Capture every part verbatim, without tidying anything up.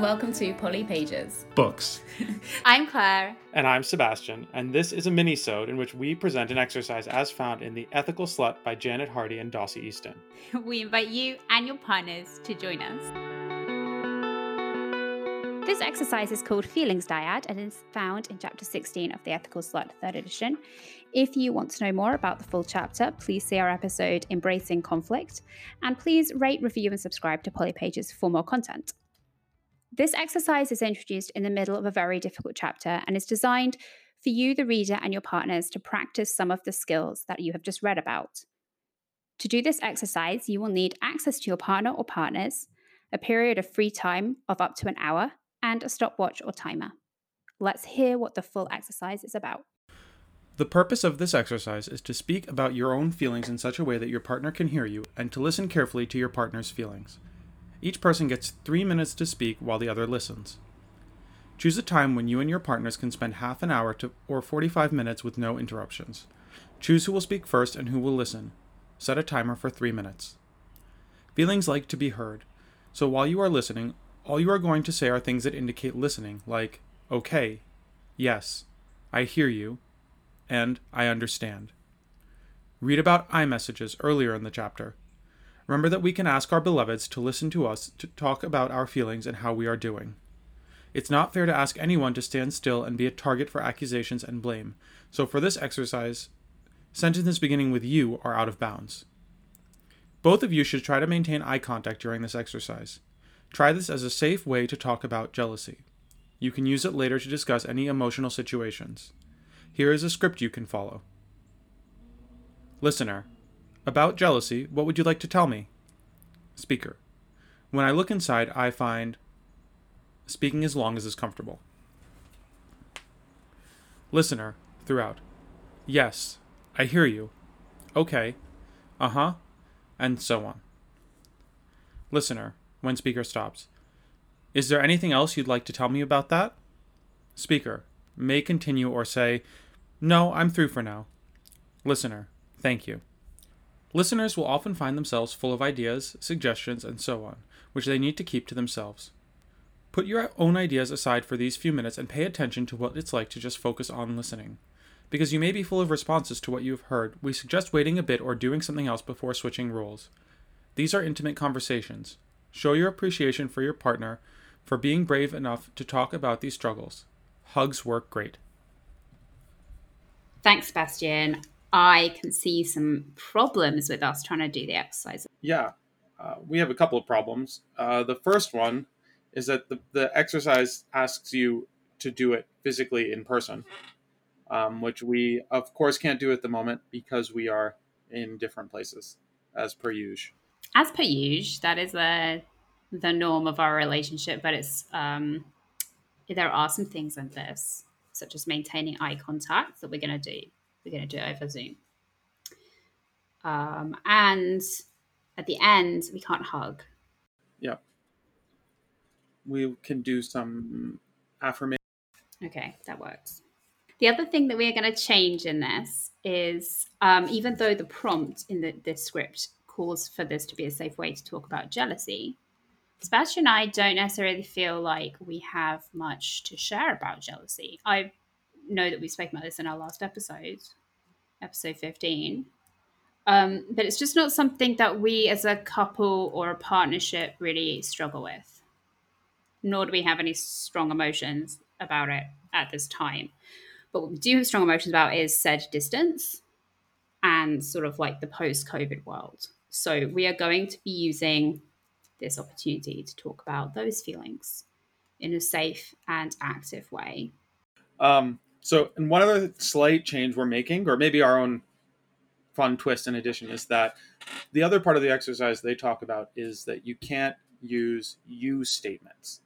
and welcome to Polypages Books. I'm Claire. And I'm Sebastian, and this is a mini-sode in which we present an exercise as found in The Ethical Slut by Janet Hardy and Dossie Easton. We invite you and your partners to join us. This exercise is called Feelings Dyad and is found in Chapter sixteen of The Ethical Slut, third edition. If you want to know more about the full chapter, please see our episode Embracing Conflict, and please rate, review, and subscribe to Polypages for more content. This exercise is introduced in the middle of a very difficult chapter and is designed for you, the reader, and your partners to practice some of the skills that you have just read about. To do this exercise, you will need access to your partner or partners, a period of free time of up to an hour, and a stopwatch or timer. Let's hear what the full exercise is about. The purpose of this exercise is to speak about your own feelings in such a way that your partner can hear you and to listen carefully to your partner's feelings. Each person gets three minutes to speak while the other listens. Choose a time when you and your partners can spend half an hour to, or forty-five minutes with no interruptions. Choose who will speak first and who will listen. Set a timer for three minutes. Feelings like to be heard. So while you are listening, all you are going to say are things that indicate listening, like, okay, yes, I hear you, and I understand. Read about I messages earlier in the chapter. Remember that we can ask our beloveds to listen to us to talk about our feelings and how we are doing. It's not fair to ask anyone to stand still and be a target for accusations and blame. So for this exercise, sentences beginning with you are out of bounds. Both of you should try to maintain eye contact during this exercise. Try this as a safe way to talk about jealousy. You can use it later to discuss any emotional situations. Here is a script you can follow. Listener: about jealousy, what would you like to tell me? Speaker: when I look inside, I find... Speaking as long as is comfortable. Listener, throughout: yes, I hear you. Okay. Uh-huh. And so on. Listener, when speaker stops: is there anything else you'd like to tell me about that? Speaker may continue or say, no, I'm through for now. Listener, thank you. Listeners will often find themselves full of ideas, suggestions, and so on, which they need to keep to themselves. Put your own ideas aside for these few minutes and pay attention to what it's like to just focus on listening. Because you may be full of responses to what you've heard, we suggest waiting a bit or doing something else before switching roles. These are intimate conversations. Show your appreciation for your partner for being brave enough to talk about these struggles. Hugs work great. Thanks, Sebastian. I can see some problems with us trying to do the exercise. Yeah, uh, we have a couple of problems. Uh, the first one is that the, the exercise asks you to do it physically in person, um, which we, of course, can't do at the moment because we are in different places, as per usual. As per usual, that is the, the norm of our relationship, but it's um, there are some things in this, such as maintaining eye contact, that we're going to do. We're going to do it over Zoom. Um, and at the end, we can't hug. Yeah. We can do some affirmation. Okay, that works. The other thing that we're going to change in this is, um, even though the prompt in the, this script calls for this to be a safe way to talk about jealousy, Sebastian and I don't necessarily feel like we have much to share about jealousy. I've know that we spoke about this in our last episode, episode fifteen. Um, but it's just not something that we as a couple or a partnership really struggle with. Nor do we have any strong emotions about it at this time. But what we do have strong emotions about is said distance and sort of like the post-COVID world. So we are going to be using this opportunity to talk about those feelings in a safe and active way. Um, So, and one other slight change we're making, or maybe our own fun twist in addition, is that the other part of the exercise they talk about is that you can't use you statements.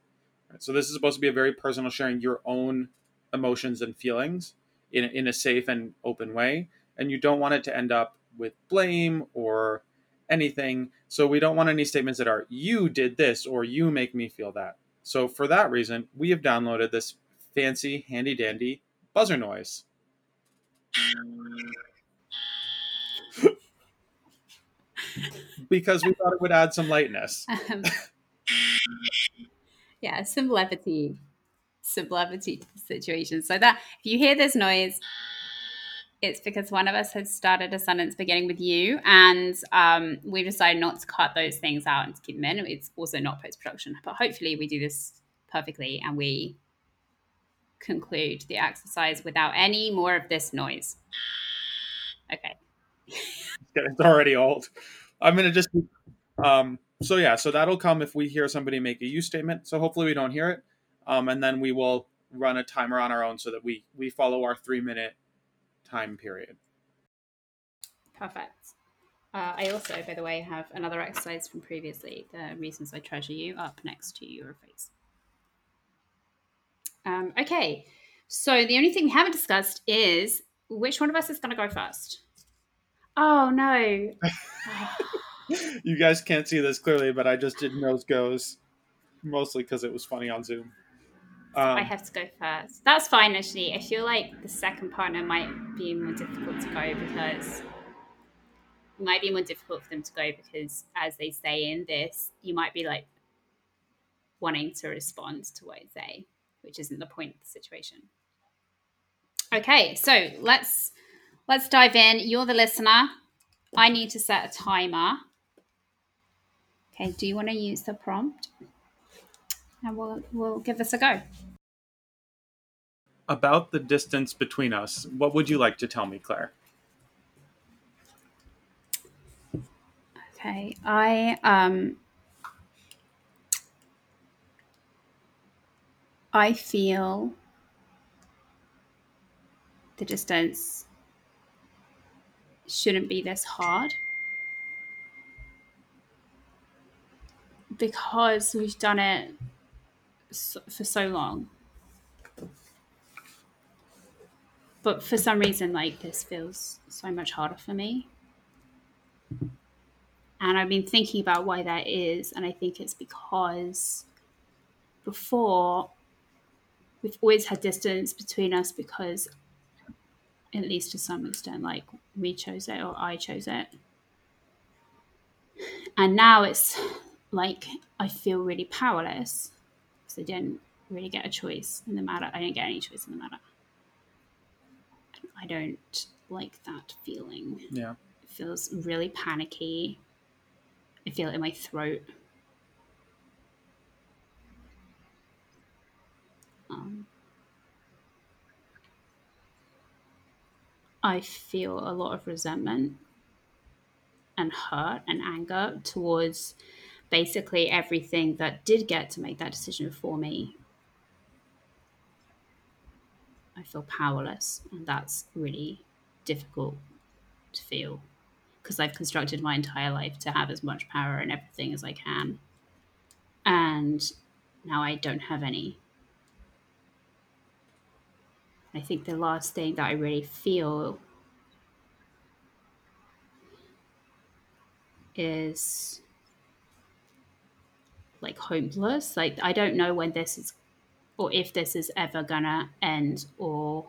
Right? So this is supposed to be a very personal sharing your own emotions and feelings in, in a safe and open way. And you don't want it to end up with blame or anything. So we don't want any statements that are, you did this, or you make me feel that. So for that reason, we have downloaded this fancy, handy dandy buzzer noise. Because we thought it would add some lightness. Um, yeah, some levity, some levity to the situation. So that if you hear this noise, it's because one of us has started a sentence beginning with you, and um, we've decided not to cut those things out and to keep them in. It's also not post-production, but hopefully we do this perfectly and we conclude the exercise without any more of this noise. Okay. It's already old. I'm going to just... Um, so yeah, so that'll come if we hear somebody make a you statement. So hopefully we don't hear it. Um, and then we will run a timer on our own so that we, we follow our three-minute time period. Perfect. Uh, I also, by the way, have another exercise from previously, the reasons I treasure you, up next to your face. Um, okay, so the only thing we haven't discussed is which one of us is going to go first. Oh, no. You guys can't see this clearly, but I just did nose goes, mostly because it was funny on Zoom. Um, I have to go first. That's fine, actually. I feel like the second partner might be more difficult to go because it might be more difficult for them to go because, as they say in this, you might be like wanting to respond to what I say, which isn't the point of the situation. Okay, so let's let's dive in. You're the listener. I need to set a timer. Okay, do you want to use the prompt? And we'll we'll give this a go. About the distance between us, what would you like to tell me, Claire? Okay, I um I feel the distance shouldn't be this hard, because we've done it so, for so long, but for some reason, like, this feels so much harder for me, and I've been thinking about why that is, and I think it's because before we've always had distance between us because, at least to some extent, like, we chose it or I chose it, and now it's like I feel really powerless because I didn't really get a choice in the matter. I didn't get any choice in the matter. I don't like that feeling. Yeah, it feels really panicky. I feel it in my throat. Um, I feel a lot of resentment and hurt and anger towards basically everything that did get to make that decision for me. I feel powerless, and that's really difficult to feel because I've constructed my entire life to have as much power in everything as I can, and now I don't have any. I think the last thing that I really feel is like hopeless. Like, I don't know when this is or if this is ever gonna end, or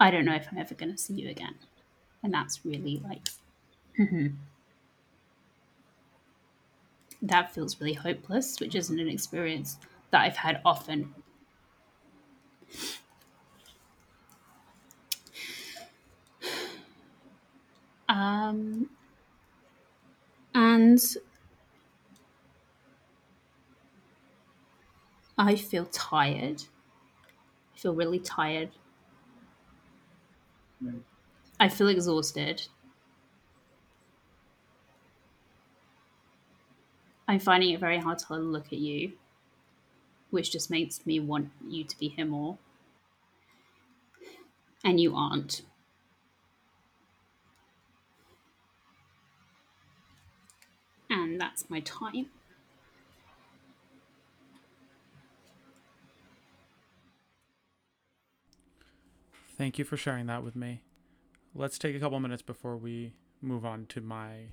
I don't know if I'm ever gonna see you again. And that's really like that feels really hopeless, which isn't an experience that I've had often. Um, and I feel tired. I feel really tired. Mm. I feel exhausted. I'm finding it very hard to look at you, which just makes me want you to be here more. And you aren't. And that's my time. Thank you for sharing that with me. Let's take a couple minutes before we move on to my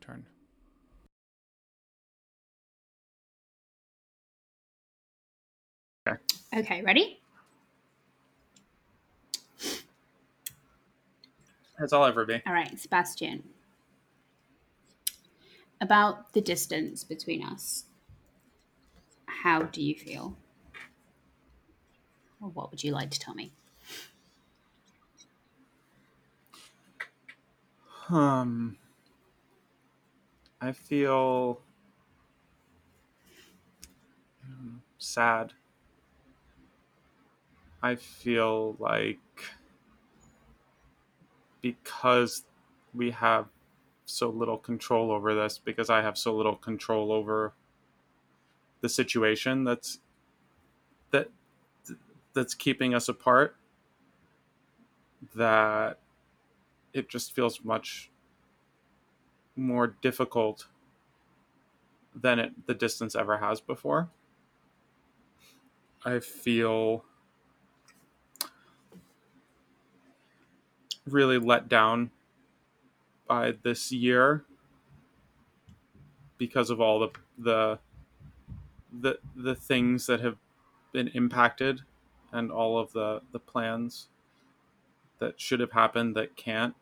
turn. Okay, ready? That's all over me. All right, Sebastian. About the distance between us, how do you feel? Or what would you like to tell me? Um, I feel um, sad. I feel like because we have so little control over this, because I have so little control over the situation that's that that's keeping us apart, that it just feels much more difficult than it, the distance ever has before. I feel really let down by this year because of all the the the, the things that have been impacted and all of the, the plans that should have happened that can't.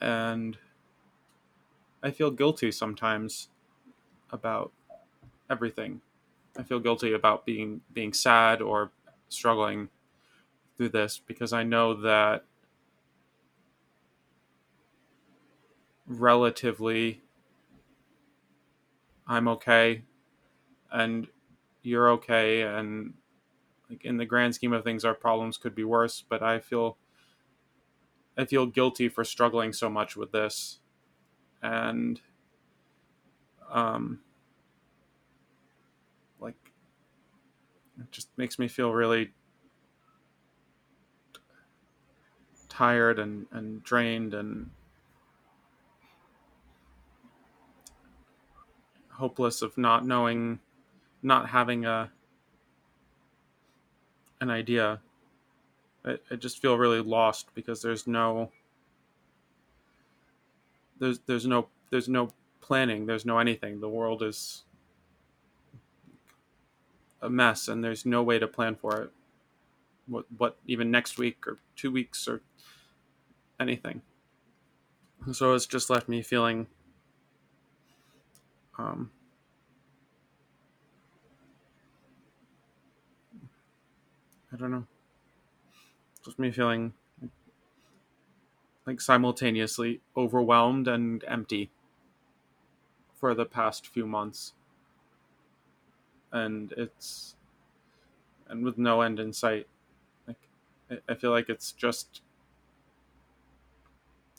And I feel guilty sometimes about everything. I feel guilty about being being sad or struggling through this, because I know that relatively I'm okay and you're okay, and like in the grand scheme of things our problems could be worse, but I feel I feel guilty for struggling so much with this. And um like it just makes me feel really tired and, and drained and hopeless of not knowing, not having a an idea. I, I just feel really lost because there's no there's there's no there's no planning, there's no anything. The world is a mess and there's no way to plan for it. What what even next week or two weeks or anything. So it's just left me feeling um, I don't know. Just me feeling like simultaneously overwhelmed and empty for the past few months. And it's and with no end in sight. Like I feel like it's just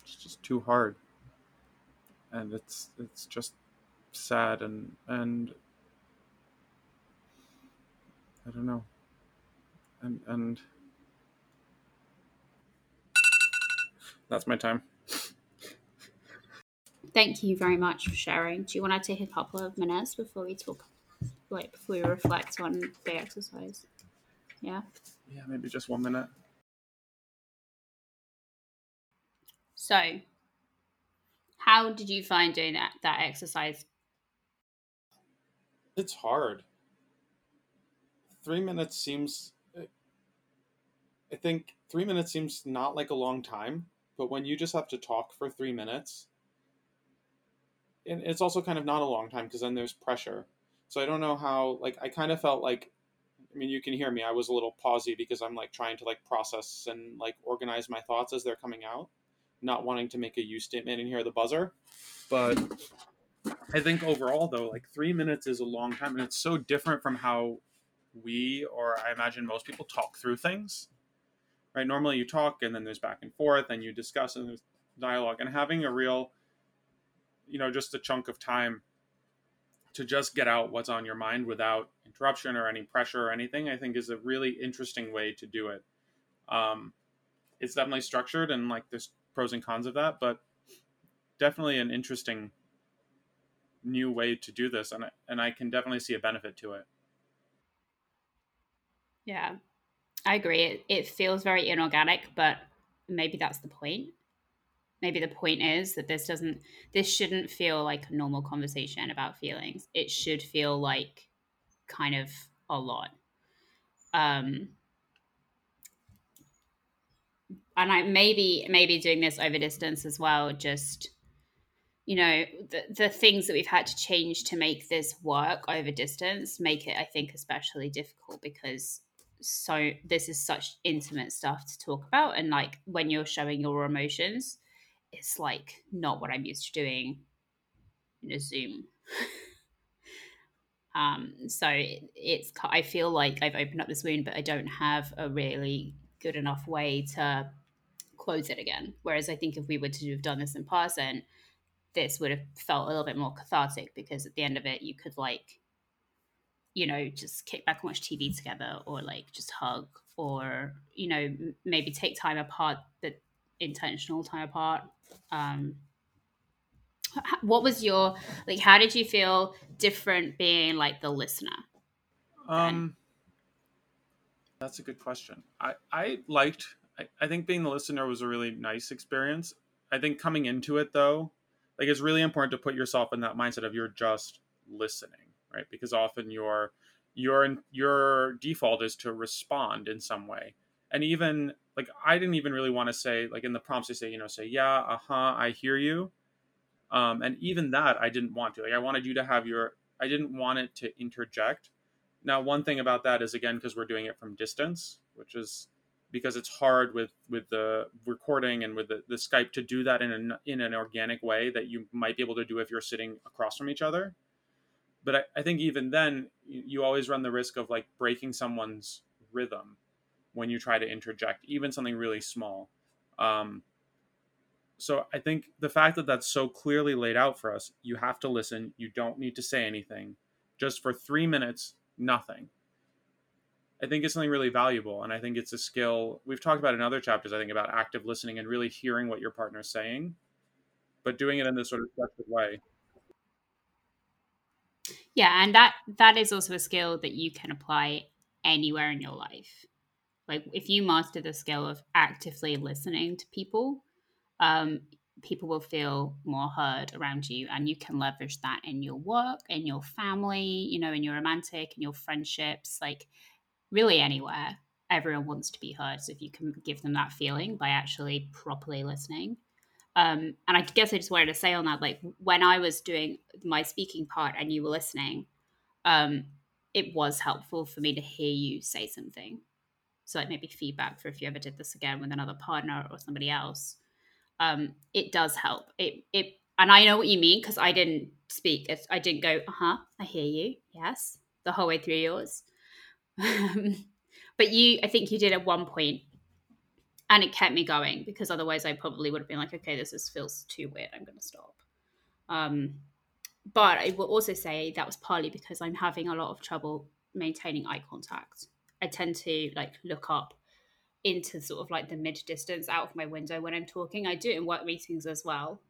it's just too hard. And it's it's just sad and and I don't know. And, and that's my time. Thank you very much for sharing. Do you want to take a couple of minutes before we talk, like before we reflect on the exercise? Yeah? Yeah, maybe just one minute. So, how did you find doing that, that exercise? It's hard. Three minutes seems... I think three minutes seems not like a long time, but when you just have to talk for three minutes, and it's also kind of not a long time because then there's pressure. So I don't know how, like, I kind of felt like, I mean, you can hear me. I was a little pausey because I'm like trying to like process and like organize my thoughts as they're coming out, not wanting to make a you statement and hear the buzzer. But I think overall though, like three minutes is a long time, and it's so different from how we, or I imagine most people, talk through things. Right? Normally you talk and then there's back and forth and you discuss and there's dialogue, and having a real, you know, just a chunk of time to just get out what's on your mind without interruption or any pressure or anything, I think is a really interesting way to do it. Um, it's definitely structured and like there's pros and cons of that, but definitely an interesting new way to do this. And I, and I can definitely see a benefit to it. Yeah. I agree. It, it feels very inorganic, but maybe that's the point. Maybe the point is that this doesn't, this shouldn't feel like a normal conversation about feelings. It should feel like kind of a lot. Um, and I maybe maybe doing this over distance as well, just, you know, the, the things that we've had to change to make this work over distance make it, I think, especially difficult, because so this is such intimate stuff to talk about. And like when you're showing your emotions, it's like not what I'm used to doing in a Zoom. um, so it, it's, I feel like I've opened up this wound, but I don't have a really good enough way to close it again. Whereas I think if we were to have done this in person, this would have felt a little bit more cathartic, because at the end of it, you could like, you know, just kick back and watch T V together, or like just hug, or, you know, maybe take time apart, but intentional time apart. Um, what was your, like, how did you feel different being like the listener? Um, that's a good question. I, I liked, I, I think being the listener was a really nice experience. I think coming into it though, like it's really important to put yourself in that mindset of you're just listening, right? Because often your, your, your default is to respond in some way. And even like, I didn't even really want to say, like in the prompts, they say, you know, say, yeah, uh-huh, I hear you. Um, and even that I didn't want to, like, I wanted you to have your, I didn't want it to interject. Now, one thing about that is, again, because we're doing it from distance, which is because it's hard with, with the recording and with the, the Skype to do that in an, in an organic way that you might be able to do if you're sitting across from each other. But I, I think even then you, you always run the risk of like breaking someone's rhythm when you try to interject, even something really small. Um, so I think the fact that that's so clearly laid out for us, you have to listen, you don't need to say anything, just for three minutes, nothing. I think it's something really valuable. And I think it's a skill we've talked about in other chapters, I think, about active listening and really hearing what your partner's saying, but doing it in this sort of structured way. Yeah, and that that is also a skill that you can apply anywhere in your life. Like if you master the skill of actively listening to people, um, people will feel more heard around you, and you can leverage that in your work, in your family, you know, in your romantic, in your friendships, like really anywhere. Everyone wants to be heard. So if you can give them that feeling by actually properly listening. Um, and I guess I just wanted to say on that, like when I was doing my speaking part and you were listening, um, it was helpful for me to hear you say something. So like maybe feedback for if you ever did this again with another partner or somebody else. Um, it does help. It it and I know what you mean, because I didn't speak. I didn't go, uh-huh, I hear you. Yes, the whole way through yours. But you, I think you did at one point, and it kept me going, because otherwise I probably would have been like, okay, this is, feels too weird. I'm going to stop. Um, but I will also say that was partly because I'm having a lot of trouble maintaining eye contact. I tend to like look up into sort of like the mid distance out of my window when I'm talking. I do it in work meetings as well.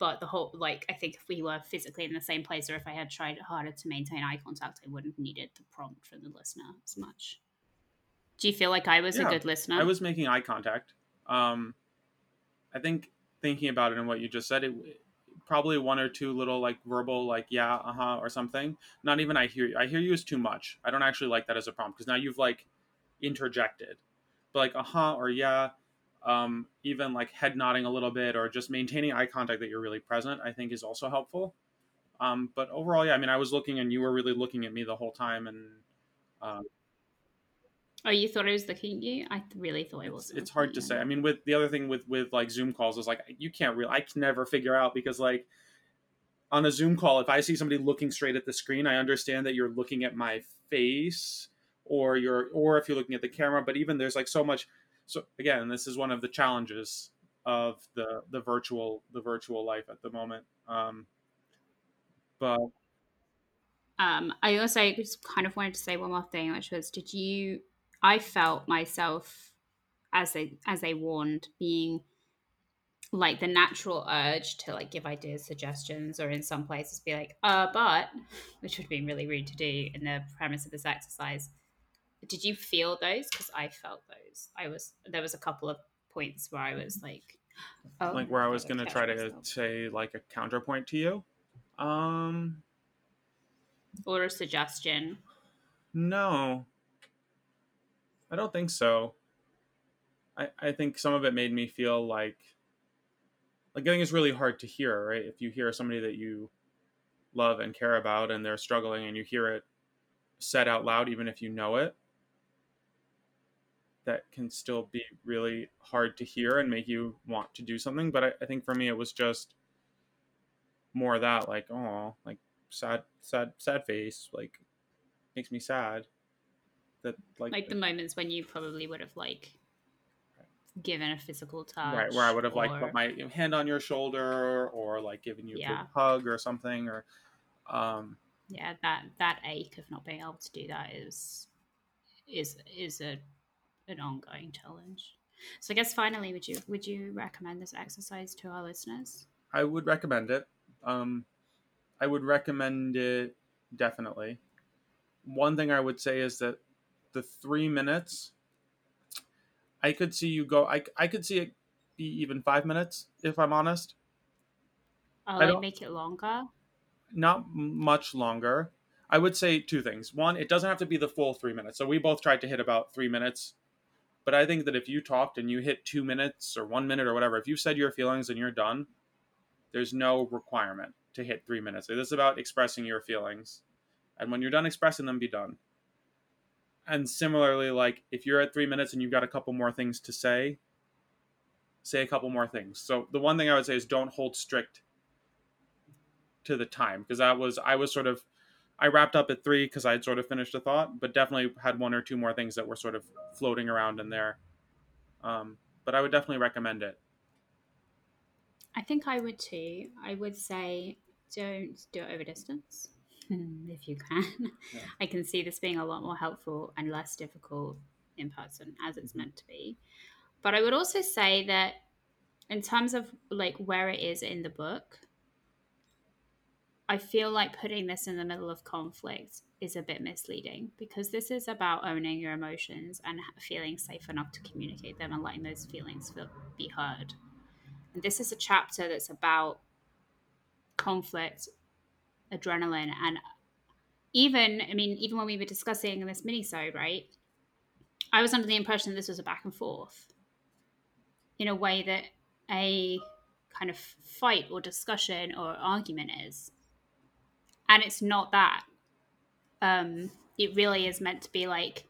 But the whole, like, I think if we were physically in the same place, or if I had tried harder to maintain eye contact, I wouldn't have needed the prompt from the listener as much. Do you feel like I was yeah, a good listener? I was making eye contact. Um, I think thinking about it and what you just said, it probably one or two little like verbal, like, yeah, uh-huh, or something. Not even I hear you. I hear you is too much. I don't actually like that as a prompt, because now you've like interjected. But like, uh-huh, or yeah, um, even like head nodding a little bit, or just maintaining eye contact that you're really present, I think is also helpful. Um, but overall, yeah, I mean, I was looking and you were really looking at me the whole time. And um, oh, you thought I was looking at you? I really thought I wasn't. It's hard to say. I mean, with the other thing with, with like Zoom calls is like, you can't really, I can never figure out, because like on a Zoom call, if I see somebody looking straight at the screen, I understand that you're looking at my face, or you're, or if you're looking at the camera, but even there's like so much. So again, this is one of the challenges of the, the virtual, the virtual life at the moment. Um, but um, I also just kind of wanted to say one more thing, which was, did you, I felt myself as they as they warned being like the natural urge to like give ideas, suggestions, or in some places be like, uh, but, which would have been really rude to do in the premise of this exercise. Did you feel those? Because I felt those. I was, there was a couple of points where I was like, oh, like where I was going to try to say like a counterpoint to you. Um, or a suggestion. No. I don't think so. I, I think some of it made me feel like, like I think it's really hard to hear, right? If you hear somebody that you love and care about and they're struggling and you hear it said out loud, even if you know it, that can still be really hard to hear and make you want to do something. But I, I think for me, it was just more of that, like, oh, like sad, sad, sad face, like makes me sad. That like, like the moments when you probably would have like right. given a physical touch. Right. Where I would have or... like put my hand on your shoulder or like given you yeah. a hug or something, or, um, yeah, that, that ache of not being able to do that is, is, is a, an ongoing challenge. So I guess finally, would you would you recommend this exercise to our listeners? I would recommend it. Um, I would recommend it definitely. One thing I would say is that the three minutes, I could see you go. I, I could see it be even five minutes if I'm honest. I'll like make it longer. Not much longer. I would say two things. One, it doesn't have to be the full three minutes. So we both tried to hit about three minutes. But I think that if you talked and you hit two minutes or one minute or whatever, if you said your feelings and you're done, there's no requirement to hit three minutes. It is about expressing your feelings. And when you're done expressing them, be done. And similarly, like if you're at three minutes and you've got a couple more things to say, say a couple more things. So the one thing I would say is don't hold strict to the time, because that was, I was sort of, I wrapped up at three because I had sort of finished a thought, but definitely had one or two more things that were sort of floating around in there. Um, but I would definitely recommend it. I think I would too. I would say don't do it over distance if you can. Yeah. I can see this being a lot more helpful and less difficult in person as it's meant to be. But I would also say that in terms of like where it is in the book, I feel like putting this in the middle of conflict is a bit misleading, because this is about owning your emotions and feeling safe enough to communicate them and letting those feelings feel, be heard. And this is a chapter that's about conflict, adrenaline, and even, I mean, even when we were discussing this minisode, right, I was under the impression this was a back and forth in a way that a kind of fight or discussion or argument is. And it's not that. Um, it really is meant to be like,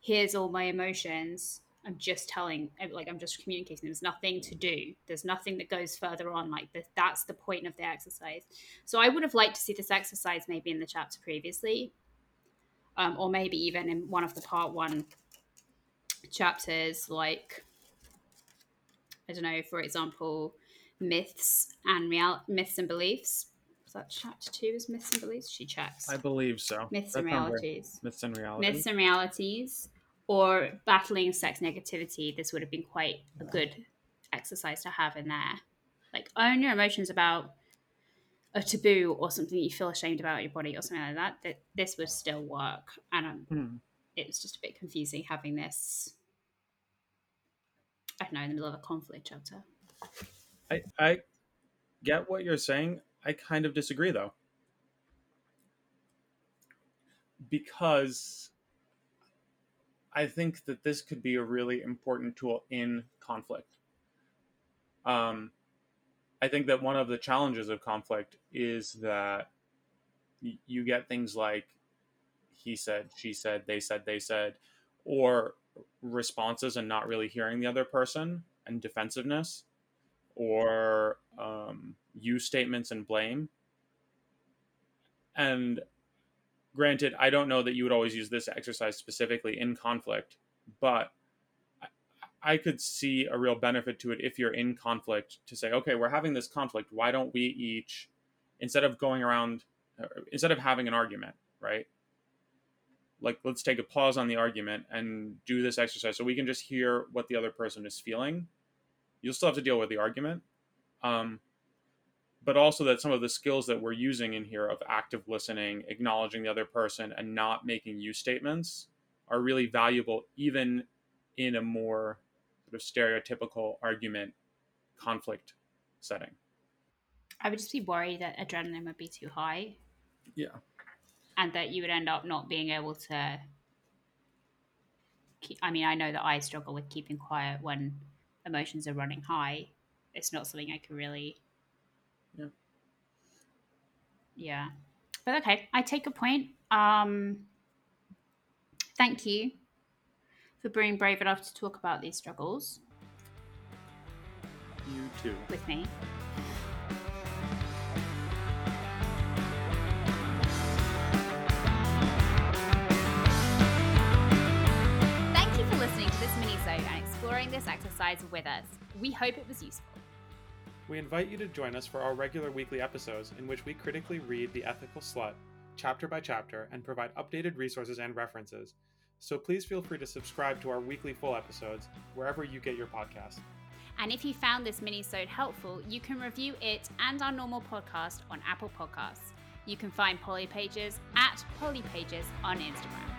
here's all my emotions. I'm just telling, like, I'm just communicating. There's nothing to do. There's nothing that goes further on. Like, the, that's the point of the exercise. So I would have liked to see this exercise maybe in the chapter previously, um, or maybe even in one of the part one chapters, like, I don't know, for example, myths and real myths and beliefs. That chapter two is myths and beliefs. She checks. I believe so. Myths That's and realities. Myths and realities. Myths and realities, or battling sex negativity. This would have been quite a good exercise to have in there. Like, own your emotions about a taboo or something that you feel ashamed about in your body or something like that. That this would still work, and um, mm. it was just a bit confusing having this, I don't know, in the middle of a conflict chapter. I I get what you're saying. I kind of disagree, though, because I think that this could be a really important tool in conflict. Um, I think that one of the challenges of conflict is that y- you get things like he said, she said, they said, they said, or responses and not really hearing the other person and defensiveness, or um, you statements and blame. And granted, I don't know that you would always use this exercise specifically in conflict, but I could see a real benefit to it if you're in conflict to say, okay, we're having this conflict. Why don't we each, instead of going around, instead of having an argument, right? Like, let's take a pause on the argument and do this exercise so we can just hear what the other person is feeling. You'll still have to deal with the argument. Um, but also that some of the skills that we're using in here of active listening, acknowledging the other person and not making you statements are really valuable, even in a more sort of stereotypical argument conflict setting. I would just be worried that adrenaline would be too high. Yeah. And that you would end up not being able to I mean, I know that I struggle with keeping quiet when emotions are running high. It's not something I can really... Yeah. Yeah. But okay, I take a point. Um, thank you for being brave enough to talk about these struggles. You too. With me. Thank you for listening to this minisode and exploring this exercise with us. We hope it was useful. We invite you to join us for our regular weekly episodes in which we critically read The Ethical Slut, chapter by chapter, and provide updated resources and references. So please feel free to subscribe to our weekly full episodes wherever you get your podcast. And if you found this minisode helpful, you can review it and our normal podcast on Apple Podcasts. You can find Polypages at Polypages on Instagram.